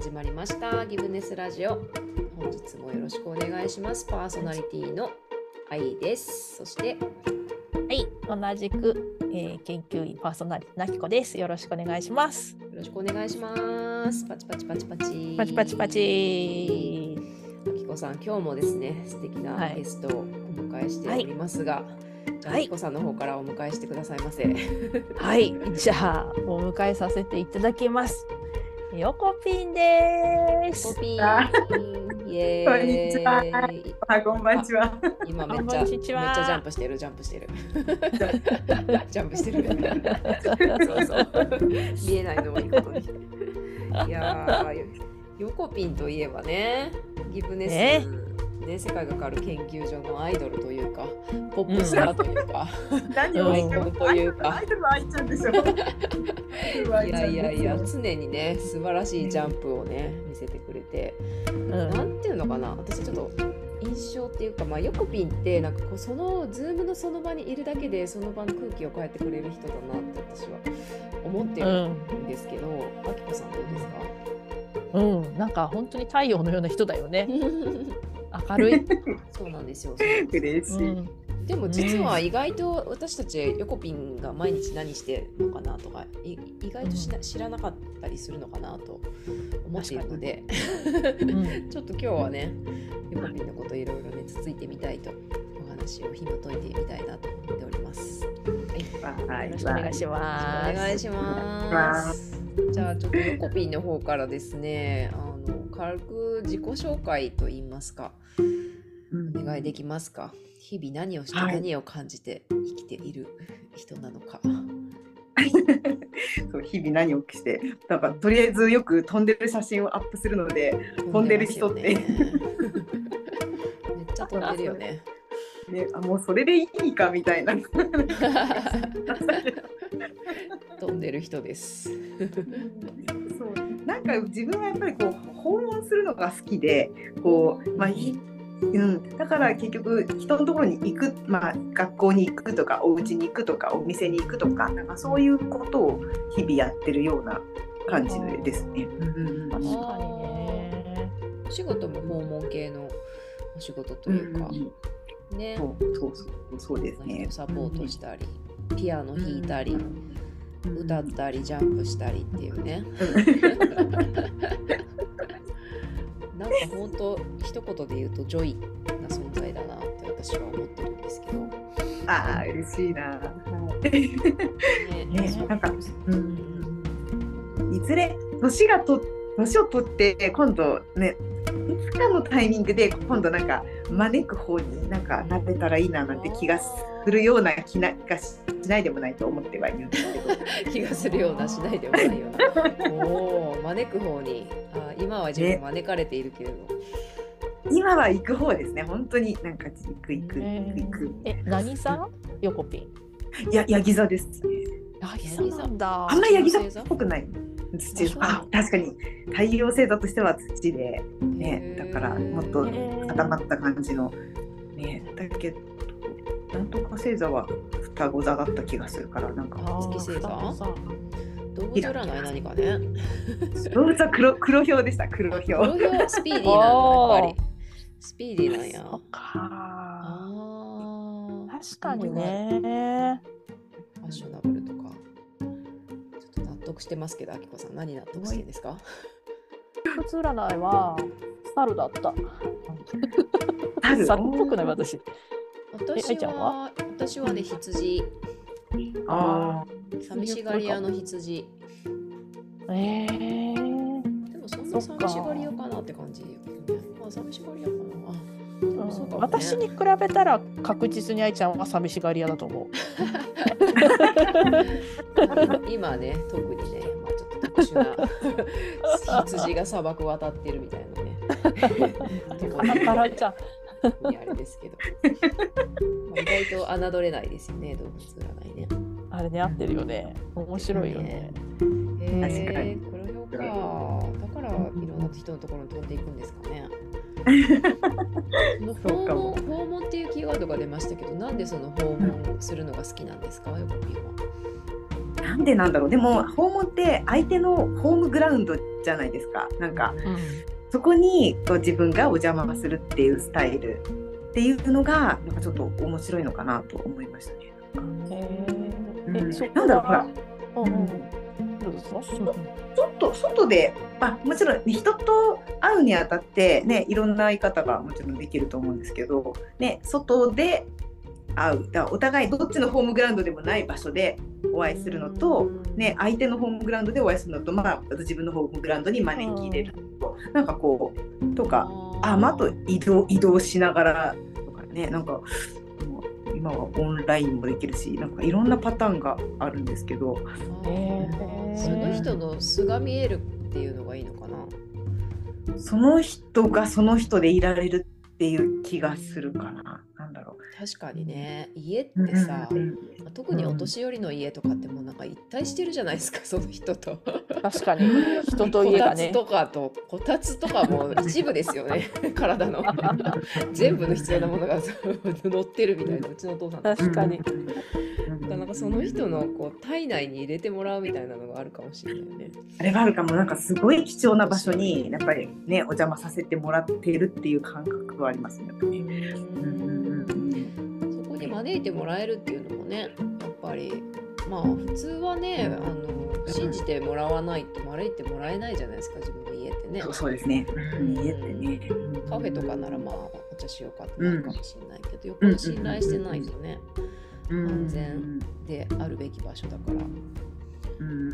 始まりましたギブネスラジオ。本日もよろしくお願いします。パーソナリティの愛です。そしてはい、同じく、研究員パーソナリティなきこです。よろしくお願いします。よろしくお願いします。パチパチパチパチパチパチパチ。なきこさん、今日もですね素敵なゲストをお迎えしておりますが、なきこさんの方からお迎えしてくださいませ。はい、じゃあお迎えさせていただきます。よこぴんです。よこぴん、イエーイ。こんにちは。今めっちゃジャンプしてるそう見えないのもいいことに。いやー、よこぴんといえばね、ギブネス、世界が変わる研究所のアイドルというかポップスターというか、何をアイコンというか、アイドルは愛ちゃんでしょ。いや常にね素晴らしいジャンプをね見せてくれて、なんていうのかな、私ちょっと印象っていうか、よこぴんってなんかこうそのズームのその場にいるだけでその場の空気を変えてくれる人だなって私は思ってるんですけど、あきこさんどうですか？なんか本当に太陽のような人だよね。明るい。そうなんですよ。嬉しい。でも実は意外と私たちよこぴんが毎日何してるのかなとか意外と知らなかったりするのかなと思っているので、ちょっと今日はねよこぴんのこといろいろねつついてみたいと、お話を紐解いてみたいなと思っております。はい、よろしくお願いします。お願いします。じゃあちょっとよこぴんの方からですね、軽く自己紹介といいますか、お願いできますか？日々何をして何を感じて生きている人なのか。そう、日々何をして、なんかとりあえずよく飛んでる写真をアップするので、飛んでる人って、ね、めっちゃ飛んでるよね。もうそれでいいかみたいな。飛んでる人です。そう、なんか自分はやっぱりこう訪問するのが好きで、こうだから結局人のところに行く、学校に行くとかお家に行くとかお店に行くとか、なんかそういうことを日々やってるような感じですね。確かにね。お仕事も訪問系のお仕事というか。ね、そうですね。サポートしたり、ピアノ弾いたり、歌ったり、ジャンプしたりっていうね。なんか本当一言で言うとジョイな存在だなって私は思ってるんですけど。ああ、嬉しいな。なんかいずれ年を取って今度ね。いつかのタイミングで今度なんか招く方になんかなれたらいいななんて気がするような気がしないでもないと思ってはいるんですけど。気がするようなしないでもないような。おお、招く方に。あ、今は自分招かれているけれど、今は行く方ですね。本当になんか行く。何座？よこぴん。いや、ヤギ座です。ヤギ座なんだ。あんまりヤギ座っぽくない。土。あ、確かに太陽星座としては土でね、だからもっと固まった感じのね、だけどなんとか星座は双子座だった気がするから、なんか月星座、動物占い何かね、動物は黒豹でした。黒豹スピーディーなんだ、やっぱりスピーディーなんや。あ、確かにね。ファッショナブルとか。納得してますけど、あきこさん何納得してるんですか？動物占いは猿だった。猿っぽくない私。私はね、羊。ああ。寂しがり屋の羊。でもそんな寂しがり屋かなって感じ。寂しがり屋かな。私に比べたら確実に愛ちゃんは寂しがり屋だと思う。今ね、特にね、ちょっと特殊な羊が砂漠渡ってるみたいなね。笑っちゃう。いや、あれですけど、意外と侮れないですよね、動物占いね。あれね、合ってるよね。面白いよね。確かに。これよか。だからいろんな人のところに飛んでいくんですかね。訪問っていうキーワードが出ましたけど、なんでその訪問するのが好きなんですか、よこぴんは？なんでなんだろう。でも訪問って相手のホームグラウンドじゃないですか。なんか、うん、そこにこう自分がお邪魔するっていうスタイルっていうのがなんかちょっと面白いのかなと思いましたね。なんだろう、ほら、外で、まあ、もちろん、ね、人と会うにあたって、ね、いろんな会い方がもちろんできると思うんですけど、ね、外で会う、だからお互いどっちのホームグラウンドでもない場所でお会いするのと、ね、相手のホームグラウンドでお会いするのと、まあ、自分のホームグラウンドに招き入れると、なんかこうとか、あ、まあ、あと移動しながらとかね、なんか今はオンラインもできるし、なんかいろんなパターンがあるんですけど、その人の素が見えるっていうのがいいのかな。その人がその人でいられるっていう気がするかな。なんだろう、確かにね、家ってさ、特にお年寄りの家とかってもうなんか一体してるじゃないですか、その人と。確かに人と家がね、こたつとかも一部ですよね体の全部の必要なものが乗ってるみたいな、うちのお父さん。確かになんかその人のこう体内に入れてもらうみたいなのがあるかもしれないね。あれがあるかも。なんかすごい貴重な場所にやっぱりね、お邪魔させてもらってるっていう感覚はありますね、やっぱり。そこに招いてもらえるっていうのもね、やっぱりまあ普通はね、信じてもらわないと招いてもらえないじゃないですか、自分の家ってね。そうですね、家ってね。カフェとかならまあお茶しようかってなるかもしれないけど、よっぽど信頼してないとね、安全であるべき場所だから、そうい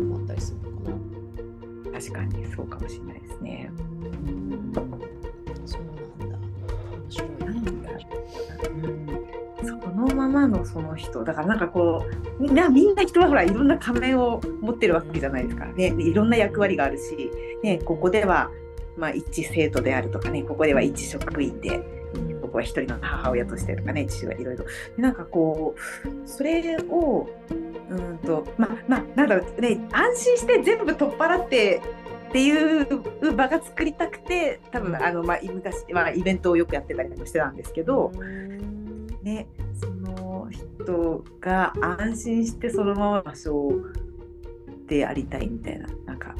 うのもあったりするのかな。確かにそうかもしれないですね。そうなんだ、面白いね。そのままのその人だから、なんかこうみんな人はほらいろんな仮面を持ってるわけじゃないですかね。いろんな役割があるし、ね、ここでは、まあ、一生徒であるとかね、ここでは一職員で、ここは一人の母親としてとかね、父はいろいろ、なんかこうそれをなんだろうね、安心して全部取っ払ってっていう場が作りたくて、多分昔、イベントをよくやってたりもしてたんですけど。ね、その人が安心してそのまま場所でありたいみたいな、なんか、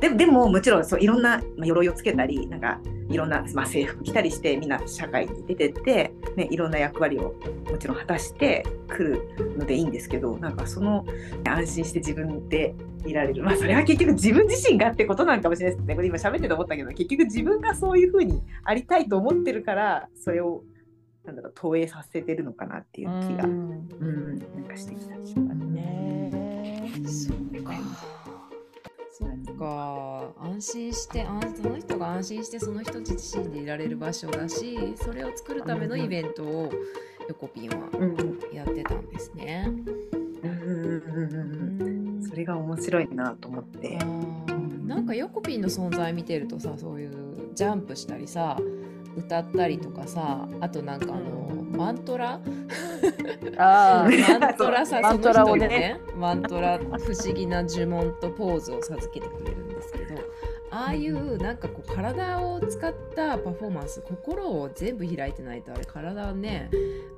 でももちろんそういろんな、鎧をつけたり、なんかいろんな、制服着たりしてみんな社会に出てって、ね、いろんな役割をもちろん果たしてくるのでいいんですけど、なんかその安心して自分でいられる、それは結局自分自身がってことなんかもしれないですね。これ今喋ってて思ったけど、結局自分がそういう風にありたいと思ってるから、それをなんだろう、投影させてるのかなっていう気がなんかしてきたしますね。そうか、安心して、その人が安心してその人自身でいられる場所だし、それを作るためのイベントをよこぴんはやってたんですね。それが面白いなと思って。なんかよこぴんの存在見てるとさ、そういうジャンプしたりさ、歌ったりとかさ、あとなんかマントラマントラをね、マントラ、不思議な呪文とポーズを授けてくれるんですけど、ああいうなんかこう体を使ったパフォーマンス、心を全部開いてないとあれ体はね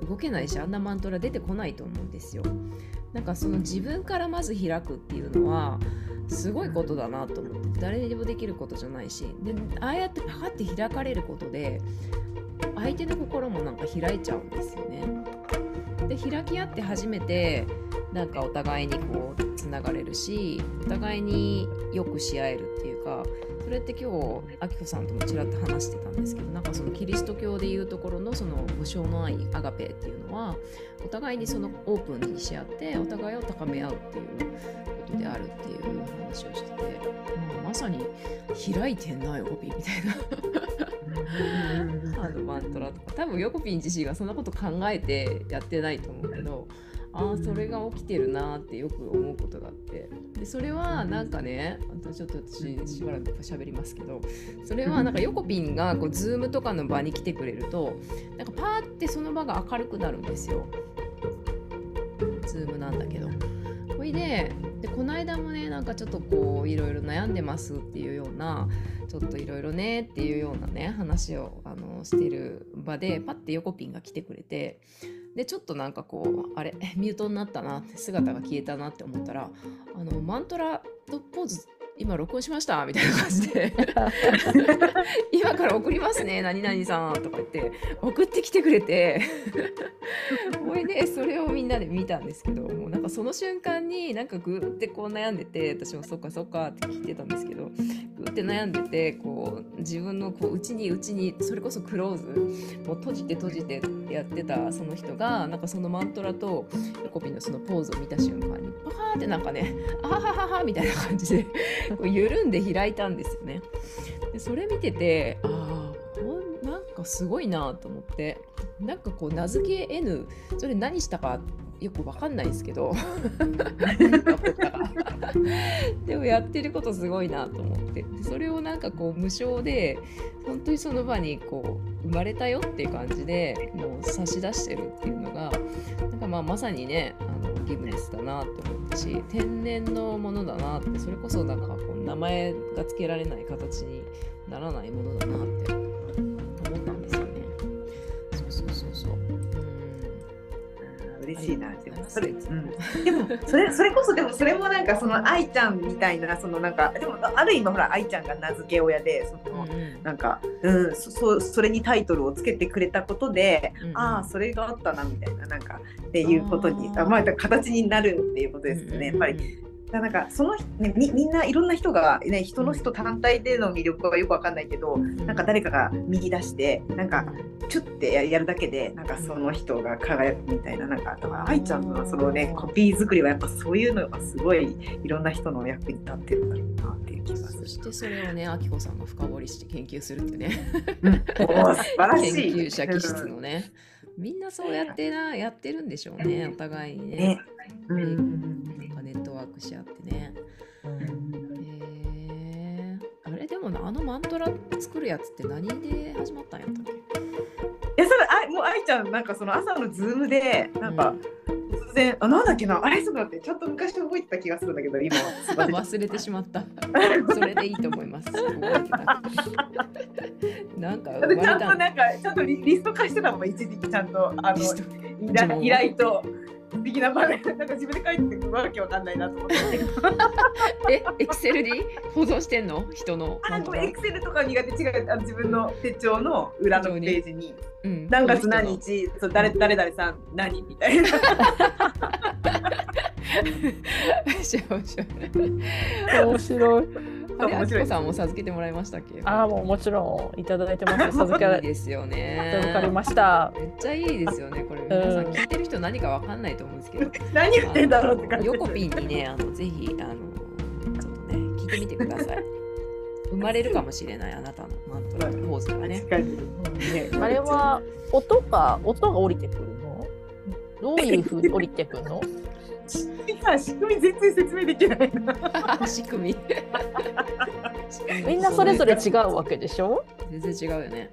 動けないし、あんなマントラ出てこないと思うんですよ。なんかその自分からまず開くっていうのはすごいことだなと思って、誰にでもできることじゃないし、でああやってパカって開かれることで相手の心もなんか開いちゃうんですよね。で開き合って初めてなんかお互いにこうつながれるし、お互いによくし合えるっていうか、それって今日あきこさんともちらっと話してたんですけど、なんかそのキリスト教でいうところのその無償の愛、アガペっていうのはお互いにそのオープンにし合ってお互いを高め合うっていうことであるっていう話をしてて、まさに開いてないオビみたいなマントラとか、多分ヨコピン自身がそんなこと考えてやってないと思うけど、それが起きてるなってよく思うことがあって、でそれはなんかね、ちょっと私しばらく喋りますけど、それはなんかヨコピンがこうズームとかの場に来てくれると、なんかパーってその場が明るくなるんですよ、ズームなんだけど。それでこの間もね、なんかちょっとこういろいろ悩んでますっていうような、ちょっといろいろねっていうようなね話をしてる場で、パッてヨコピンが来てくれて、でちょっとなんかこうあれミュートになったなって姿が消えたなって思ったらマントラとポーズ今録音しましたみたいな感じで今から送りますね何々さんとか言って送ってきてくれてこれでそれをみんなで見たんですけど、もうなんかその瞬間になんかグーってこう悩んでて、私もそっかそっかって聞いてたんですけど、グーって悩んでてこう自分のこう内にそれこそクローズもう閉じてやってたその人がなんかそのマントラとヨコピのそのポーズを見た瞬間にパーってなんかねあははははみたいな感じでこう緩んで開いたんですよね。でそれ見ててなんかすごいなと思って、なんかこう名付けN、それ何したかよくわかんないですけどでもやってることすごいなと思って、でそれをなんかこう無償で本当にその場にこう生まれたよっていう感じでもう差し出してるっていうのがなんかまさにねギブネスだなって思ったし、天然のものだなって、それこそなんかこう名前がつけられない形にならないものだなって思ったんですよね。そう、嬉しいな。でもそれ、でもそれこそでもそれもなんかその愛ちゃんみたいな、そのなんかでもある意味ほら愛ちゃんが名付け親でそのなんかそれにタイトルをつけてくれたことで、ああそれがあったなみたいななんかっていうことに形になるっていうことですね、やっぱり。なんかそのね、みんないろんな人が、ね、人単体での魅力はよく分かんないけど、なんか誰かが見出してなんかチュッてやるだけでなんかその人が輝くみたいな、なんか愛ちゃんのその、ね、コピー作りはやっぱそういうのがすごいいろんな人の役に立ってるんだろうなっていう気がする。そしてそれをねあきこさんが深掘りして研究するってね素晴らしい研究者気質のね、みんなそうやってやってるんでしょうね、お互いにね、ネットワークし合ってね、あれでもな、あのマントラ作るやつって何で始まったんやったっけ。いやそれもう愛ちゃんなんかその朝のズームでなんか、突然なんだっけなあれ、そうだってちょっと昔覚えてた気がするんだけど今忘れてしまったそれでいいと思います。なんか生まれたちゃんとリスト化してたもん、一時期ちゃんと依頼と的な場面、なんか自分で書いてくるわけわかんないなと思ってエクセルに保存してんの人のエクセルとか苦手、違う自分の手帳の裏のページに、何月何日誰々さん何みたいな面白い。あれ、あきこさんも授けてもらいましたっけ。もちろんいただいてます。授けられですよね。わかりました。めっちゃいいですよね。これ皆さん聞いてる人何かわかんないと思うんですけど何言ってんだろうって感じ。ヨコピンにねぜひちょっとね聞いてみてください。生まれるかもしれないあなたのマントラのポーズがね。あれは音が降りてくるの？どういうふうに降りてくるの？仕組み全然説明できないな仕組みみんなそれぞれ違うわけでしょ。全然違うよね。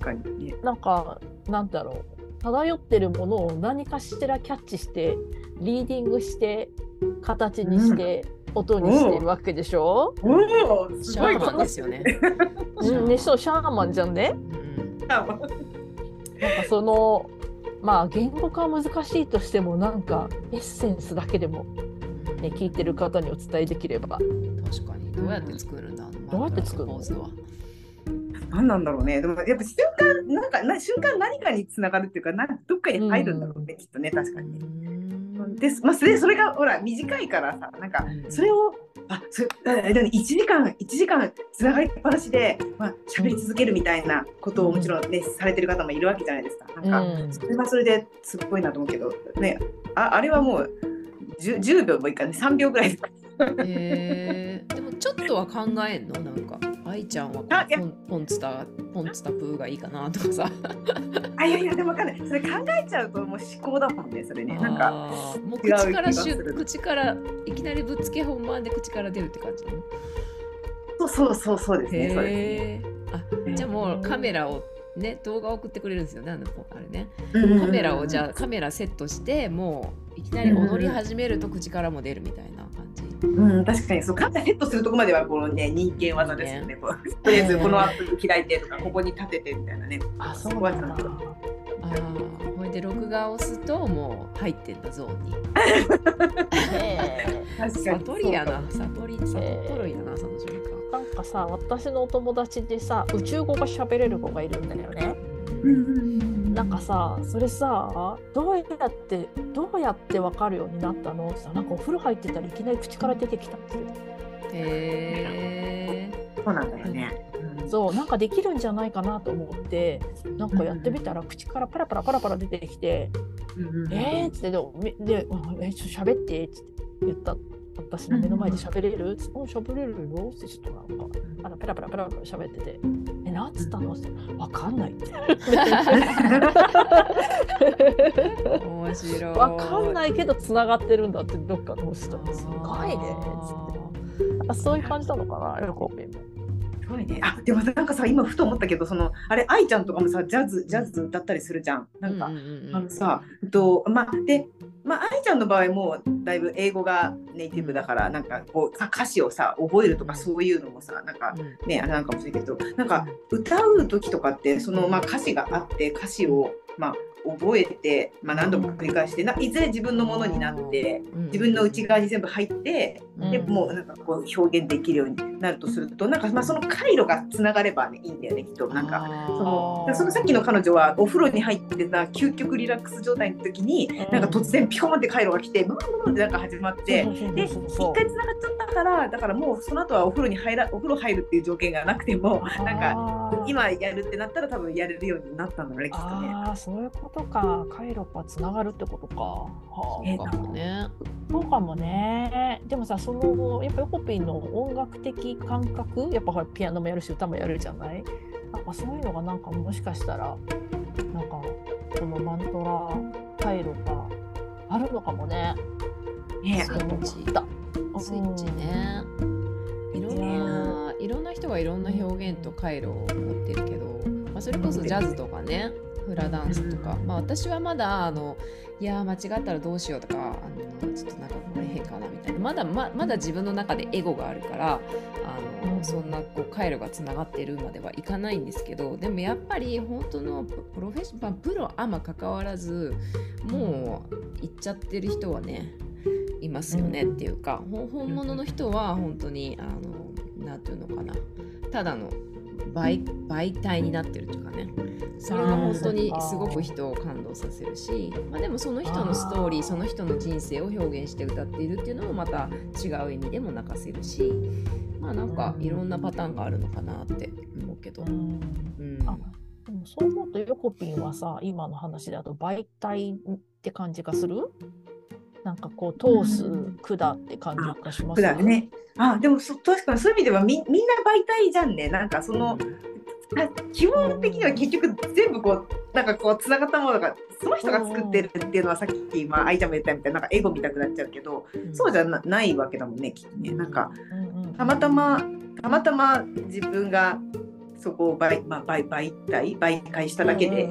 確かに、ね、なんだろう、漂ってるものを何かしらキャッチしてリーディングして形にして、音にしてるわけでしょ。シャーマンですよねそう、シャーマンじゃんね、なんかその言語化は難しいとしても、なんかエッセンスだけでも、ね、聞いてる方にお伝えできれば。確かに。どうやって作るんだ、どうやって作るの？何なんだろうね。でもやっぱ瞬間何かにつながるっていうか、どっかに入るんだろうね、きっとね。確かに。それがほら短いからさ、なんかそれを1時間つながりっぱなしで喋り続けるみたいなことをもちろんねされてる方もいるわけじゃないですか。なんかそれはそれですごいなと思うけどね。あれはもう10秒もいいかね、3秒ぐらい。でもちょっとは考えんの、なんか愛ちゃんはポンツタプーがいいかなとかさいやでも分かんない。それ考えちゃうともう思考だもんね、それね。なんかもう口からいきなりぶっつけ本番で口から出るって感じ。そうですね。じゃあもうカメラをね、動画を送ってくれるんですよね、あれね。カメラセットしてもういきなり踊り始めると口からも出るみたいな感じ。確かにそう。カメラセットするとこまではこのね人間技ですよね。とりあえずこのアップ開いてとかここに立ててみたいなね。そうなんだ。で録画を押すともう入ってんだゾーンに悟りやな、悟りやなその瞬間。なんかさ、私のお友達でさ、宇宙語が喋れる子がいるんだよね。なんかさ、それさ、どうやって分かるようになったのってさ、なんかお風呂入ってたらいきなり口から出てきたって言ってた。へー、そうなんだよね。そう、なんかできるんじゃないかなと思って、なんかやってみたら口からパラパラパラパラ出てきて、ってで喋ってって言った。私の目の前で喋れる？喋れるよってちょっとなんかペラペラペラペラ喋ってて、なんつったのってわかんないって面白い。わかんないけどつながってるんだってどっかの人にすごいねつって、あ、そういう感じなのかな。ね、あ、でもなんかさ、今ふと思ったけど、そのあれ、愛ちゃんとかもさ、ジャズ歌ったりするじゃん。なんか、あのさ、愛ちゃんの場合もだいぶ英語がネイティブだから、なんかこう歌詞をさ覚えるとかそういうのもさ、なんかね、あれなんかもしれないけど、なんか歌う時とかってその、歌詞があって、歌詞を覚えて、何度も繰り返して、いずれ自分のものになって、自分の内側に全部入って、でもうなんかこう表現できるようになるとすると、なんかその回路がつながれば、ね、いいんだよね、きっと。なんかそのさっきの彼女はお風呂に入ってた究極リラックス状態の時に、なんか突然ピコンって回路が来て、ブンブンってなんか始まって、で一回つながっちゃったから、だからもうその後はお風呂入るっていう条件がなくても、なんか今やるってなったら多分やれるようになったんだね、きっとね。あ、そういうことか。回路がつながるってことか。そうかもね。でもさ、そのやっぱヨコピンの音楽的感覚、やっぱピアノもやるし歌もやるじゃない。なんかそういうのがなんかもしかしたらなんかこのマントラ回路があるのかもね。スイッチね。いろんな人がいろんな表現と回路を持ってるけど、それこそジャズとかね。フラダンスとか、私はまだ間違ったらどうしようとか、ちょっとなんかこれ変かなみたいな、まだ自分の中でエゴがあるから、そんなこう回路がつながってるまではいかないんですけど、でもやっぱり本当のプロフェッショナル、プロあま関わらずもう行っちゃってる人はねいますよねっていうか、本物の人は本当になんていうのかな、ただの媒体になってるとかね、それが本当にすごく人を感動させるし、でもその人のストーリー、その人の人生を表現して歌っているっていうのもまた違う意味でも泣かせるし、なんかいろんなパターンがあるのかなって思うけど、でもそう思うとヨコピンはさ、今の話だと媒体って感じがする？なんかこう通す管って感じがしますね。管ね。あ、でも確かにそういう意味ではみんな媒体じゃんね。なんかその、基本的には結局全部こうなんかこうつながったものがその人が作ってるっていうのは、さっき愛ちゃんも言ったみたいな、なんかエゴ見たくなっちゃうけど、そうじゃないわけだもんね、きっとね。なんかたまたま自分がそこを媒介しただけで。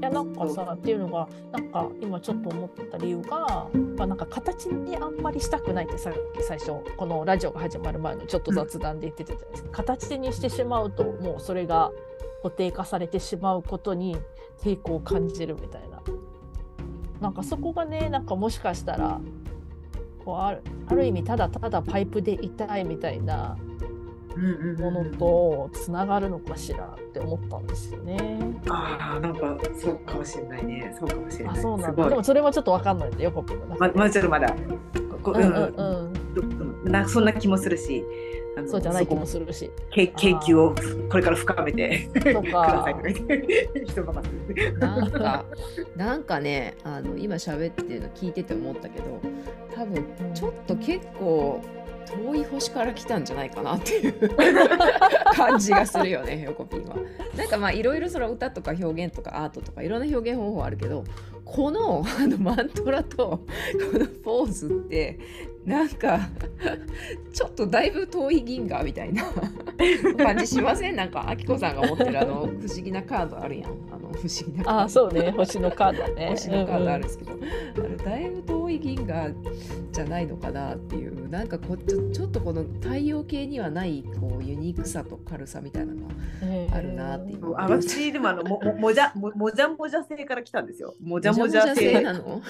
なんかさっていうのがなんか今ちょっと思った理由が、なんか形にあんまりしたくないって、さっき最初このラジオが始まる前のちょっと雑談で言ってたじゃないですか。形にしてしまうともうそれが固定化されてしまうことに抵抗を感じるみたいな、なんかそこがね、なんかもしかしたらこうある意味ただパイプでいたいみたいなものとつながるのかしらって思ったんですよね。ああ、なんかそうかもしれないね。そうかもしれない。あ、そうなんだ。でもそれはちょっとわかんないんだよ、ここ。まだちょっとまだ。そんな気もするし、そうじゃない気もするし、研究をこれから深めてくださいとかなんかね、今喋ってるの聞いてて思ったけど、多分ちょっと結構遠い星から来たんじゃないかなっていう感じがするよね、ヨコピンは。なんかいろいろその歌とか表現とかアートとかいろんな表現方法あるけど、このマントラとこのポーズってなんかちょっとだいぶ遠い銀河みたいな感じしません？なんかあきこさんが持ってる不思議なカードあるやん。不思議なカード。あ、そうね、星のカードね。星のカードあるんですけど、あれだいぶ遠い銀河じゃないのかなっていう、なんかちょっとこの太陽系にはないこうユニークさと軽さみたいなのがあるなっていう。私でももじゃもじゃ性から来たんですよ。もじゃもじゃ性なの